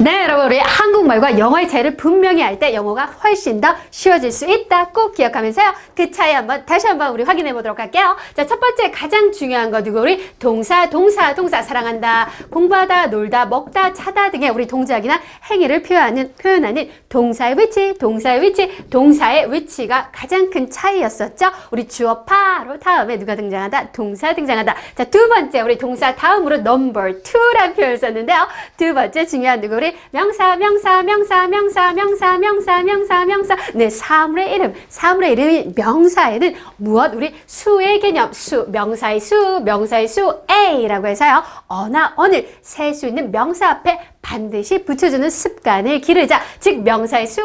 네, 여러분, 우리 한국말과 영어의 차이를 분명히 알 때 영어가 훨씬 더 쉬워질 수 있다. 꼭 기억하면서요. 그 차이 한번 다시 한번 우리 확인해 보도록 할게요. 자, 첫 번째 가장 중요한 거 누구? 우리 동사. 사랑한다, 공부하다, 놀다, 먹다, 차다 등의 우리 동작이나 행위를 표현하는 동사의 위치, 동사의 위치가 가장 큰 차이였었죠. 우리 주어 바로 다음에 누가 등장한다? 동사 등장한다. 자, 두 번째 우리 동사 다음으로 number 2라는 표현을 썼는데요. 두 번째 중요한 누구? 우리 명사. 네, 사물의 이름인 명사에는 무엇? 우리 수의 개념, 명사의 수 a라고 해서요. 어나 언을 셀 수 있는 명사 앞에 반드시 붙여주는 습관을 기르자. 즉 명사의 수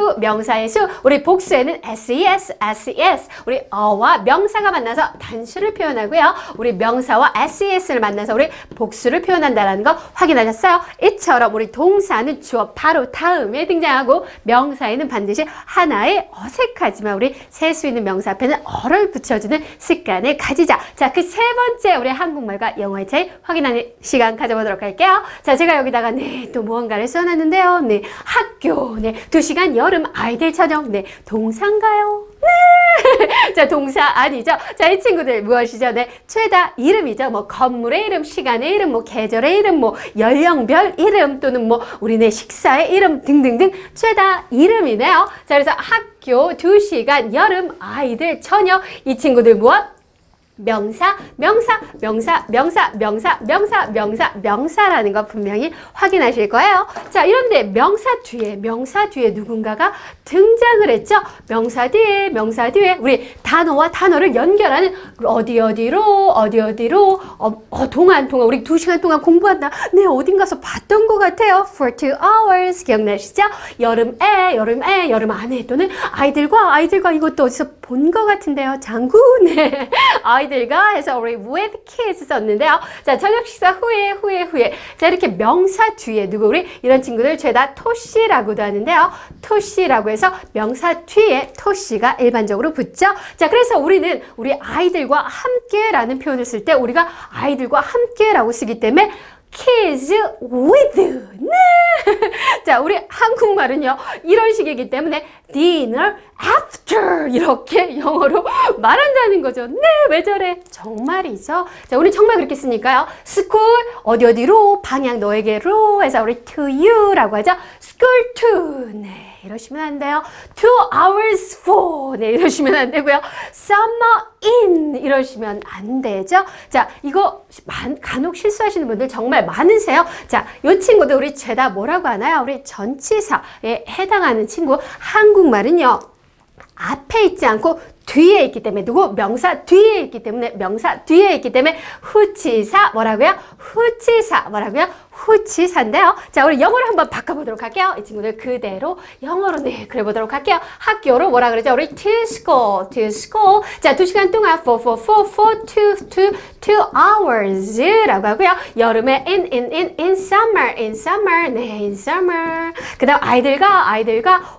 우리 복수에는 ses, 우리 어와 명사가 만나서 단수를 표현하고요. 우리 명사와 ses를 만나서 우리 복수를 표현한다는 거 확인하셨어요? 이처럼 우리 동사는 주어 바로 다음에 등장하고 명사에는 반드시 하나의 어색하지만 우리 셀 수 있는 명사 앞에는 어를 붙여주는 습관을 가지자. 자, 그 세 번째 우리 한국말과 영어의 차이 확인하는 시간 가져보도록 할게요. 자, 제가 여기다가 또 무언가를 써놨는데요. 네, 학교, 네, 2시간 여름 아이들 저녁, 네, 동사인가요? 네. 자, 동사 아니죠. 자, 이 친구들 무엇이죠? 네, 죄다 이름이죠. 뭐 건물의 이름, 시간의 이름, 뭐 계절의 이름, 뭐 연령별 이름 또는 뭐 우리네 식사의 이름 등등등 죄다 이름이네요. 자, 그래서 학교, 2시간 여름 아이들 저녁 이 친구들 무엇? 명사라는 거 분명히 확인하실 거예요. 자, 이런데 명사 뒤에 누군가가 등장을 했죠. 명사 뒤에 우리 단어와 단어를 연결하는 어디로 동안 우리 2시간 동안 공부한다. 네, 어딘 가서 봤던 것 같아요. For 2 hours 기억나시죠? 여름 안에 또는 아이들과 이것도 어디서 본 것 같은데요. 장군의 아이들과 해서 우리 with kids 썼는데요. 자, 저녁 식사 후에. 자, 이렇게 명사 뒤에 누구? 우리 이런 친구들 죄다 토시라고도 하는데요. 토시라고 해서 명사 뒤에 토시가 일반적으로 붙죠. 자, 그래서 우리는 우리 아이들과 함께라는 표현을 쓸 때 우리가 아이들과 함께라고 쓰기 때문에 kids with. 네. 자, 우리 한국말은요. 이런 식이기 때문에 dinner after 이렇게 영어로 말한다는 거죠. 네, 왜 저래? 정말이죠. 자, 우리 정말 그렇게 쓰니까요. school 어디로 방향 너에게로 해서 우리 to you라고 하죠. school to. 네. 이러시면 안 돼요. 2 hours for. 네, 이러시면 안 되고요. summer in. 이러시면 안 되죠. 자, 이거 간혹 실수하시는 분들 정말 많으세요. 자, 이 친구도 우리 죄다 뭐라고 하나요? 우리 전치사에 해당하는 친구. 한국말은요. 앞에 있지 않고 뒤에 있기 때문에 누구? 명사 뒤에 있기 때문에 후치사인데요. 자, 우리 영어로 한번 바꿔보도록 할게요. 이 친구들 그대로 영어로 그려보도록 할게요. 학교로 뭐라 그러죠? 우리 to school. 자, 2시간 동안 for two hours 라고 하고요. 여름에 in summer. 네, in summer. 그 다음 아이들과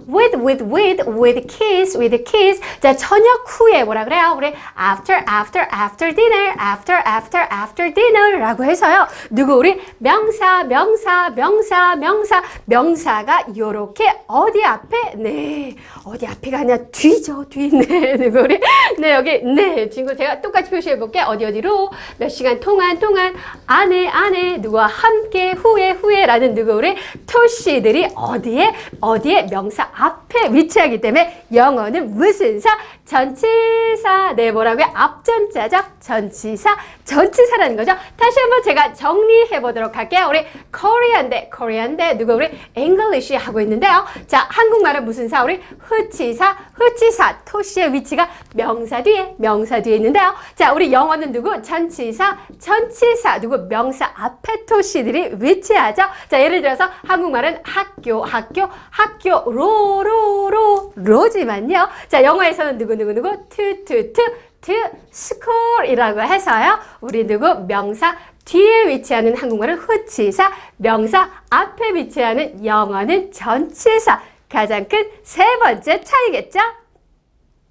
with kids. 자, 저녁 후에 뭐라 그래요? 우리 after dinner 라고 해서요. 누구? 우리 명사가 요렇게 어디 앞에가 아니라 뒤죠. 누구리? 네, 여기 네 친구 제가 똑같이 표시해 볼게요. 어디로 몇 시간 동안 안에 누구와 함께 후에라는 누구리 토시들이 어디에 명사 앞에 위치하기 때문에 영어는 무슨 사? 전치사. 네, 뭐라고요? 앞전자죠. 전치사라는 거죠. 다시 한번 제가 정리해 보도록 할게요. 우리 코리안데 누구? 우리 잉글리시 하고 있는데요. 자, 한국말은 무슨 사? 우리 후치사. 토시의 위치가 명사 뒤에 있는데요. 자, 우리 영어는 누구? 전치사. 누구? 명사 앞에 토시들이 위치하죠. 자, 예를 들어서 한국말은 학교 로지만요. 자, 영어에서는 누구? to school 이라고 해서요. 우리 누구? 명사 뒤에 위치하는 한국말은 후치사, 명사 앞에 위치하는 영어는 전치사. 가장 큰 세 번째 차이겠죠?